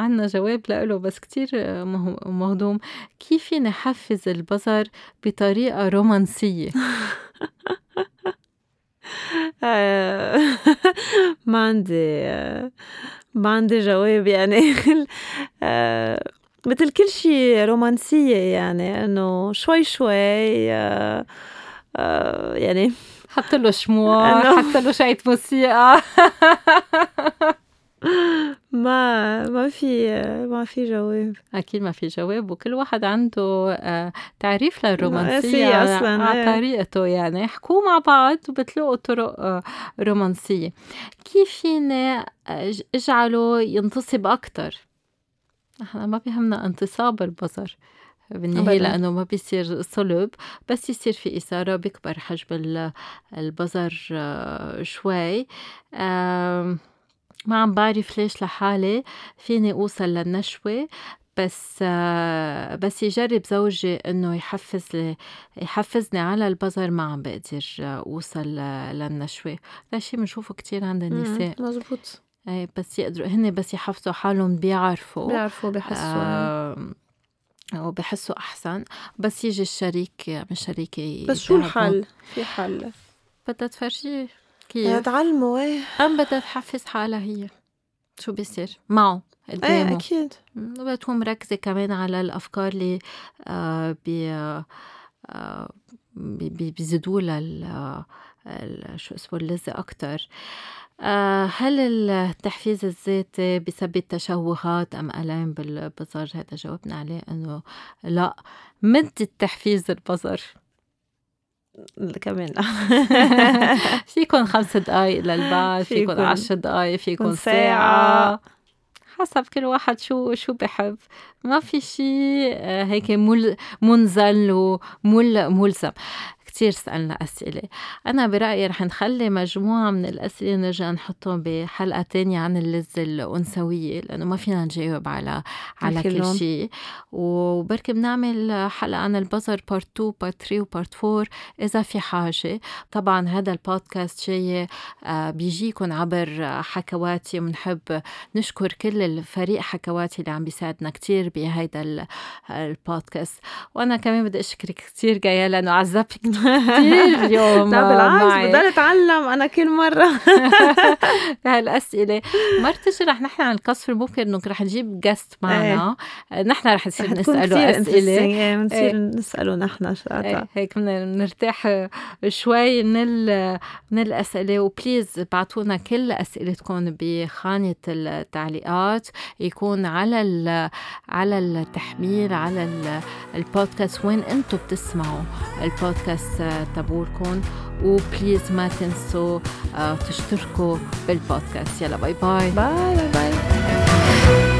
عنا جواب له، بس كتير مهضوم، كيف نحفز البظر بطريقة رومانسية؟ ما عندي جواب يعني. مثل كل شيء رومانسية، يعني انه شوي شوي يعني حط له شموع، حط له شوية موسيقى. ما في جواب، اكيد ما في جواب، وكل واحد عنده تعريف للرومانسيه على طريقته. يعني حكوا مع بعض وبتلاقوا طرق رومانسيه. كيف فينا اجعله ينتصب اكتر؟ احنا ما بيهمنا انتصاب البظر بالنهاية، لأنه ما بيصير صلب، بس يصير في إثارة، بيكبر حجم البظر شوي. ما عم بعرف ليش لحالي فيني أوصل للنشوة، بس يجرب زوجي أنه يحفزني على البظر، ما عم بقدر أوصل للنشوة. هذا شيء بنشوفه كتير عند النساء. مزبوط. أي بس يقدروا هن بس يحفزوا حالهم، بيعرفوا بيحسوا وبيحسوا أحسن، بس يجي الشريك بس شو الحل؟ في حل بدها تفرجيه كيف تعلموا أم بدها تحفز حالها هي، شو بيصير معه قدامه. أكيد بدها تكون مركزة كمان على الأفكار اللي بيزيدوا شو اسمه اللزق أكتر. هل التحفيز الذاتي بسبب تشوهات أم ألم بالبظر؟ هذا جاوبنا عليه أنه لا. مدة التحفيز البظر كمان فيكن 5 دقايق للبعض، فيكن 10 دقايق، فيكن ساعة، حسب كل واحد شو بحب. ما في شيء هيك منزل وملزم. كتير سألنا أسئلة، أنا برأيي رح نخلي مجموعة من الأسئلة نرجع نحطهم بحلقة تانية عن اللذة الأنثوية، لأنه ما فينا نجاوب على كل شيء. وبركي بنعمل حلقة عن البظر بارت 2 بارت 3 وبارت 4 إذا في حاجة. طبعا هذا البودكاست شيء بيجيكم عبر حكواتي، ونحب نشكر كل الفريق حكواتي اللي عم بيساعدنا كتير بهيدا البودكاست. وأنا كمان بدي أشكرك كتير جاية لأنه عزبتك كتير اليوم. لا بالعكس، بدي اتعلم انا كل مره بهالاسئله. مرتجي رح نحن عن القصف المبكر انه رح نجيب جست معنا. نحن رح نصير نساله اسئله، بنصير نساله نحن هيك بنرتاح شوي من الاسئله. وبليز ابعتونا كل اسئلتكم بخانه التعليقات، يكون على التحميل على البودكاست وين انتم بتسمعوا البودكاست تبولكن. وبليز ما تنسوا تشتركوا بالبودكاست. يلا باي باي باي باي.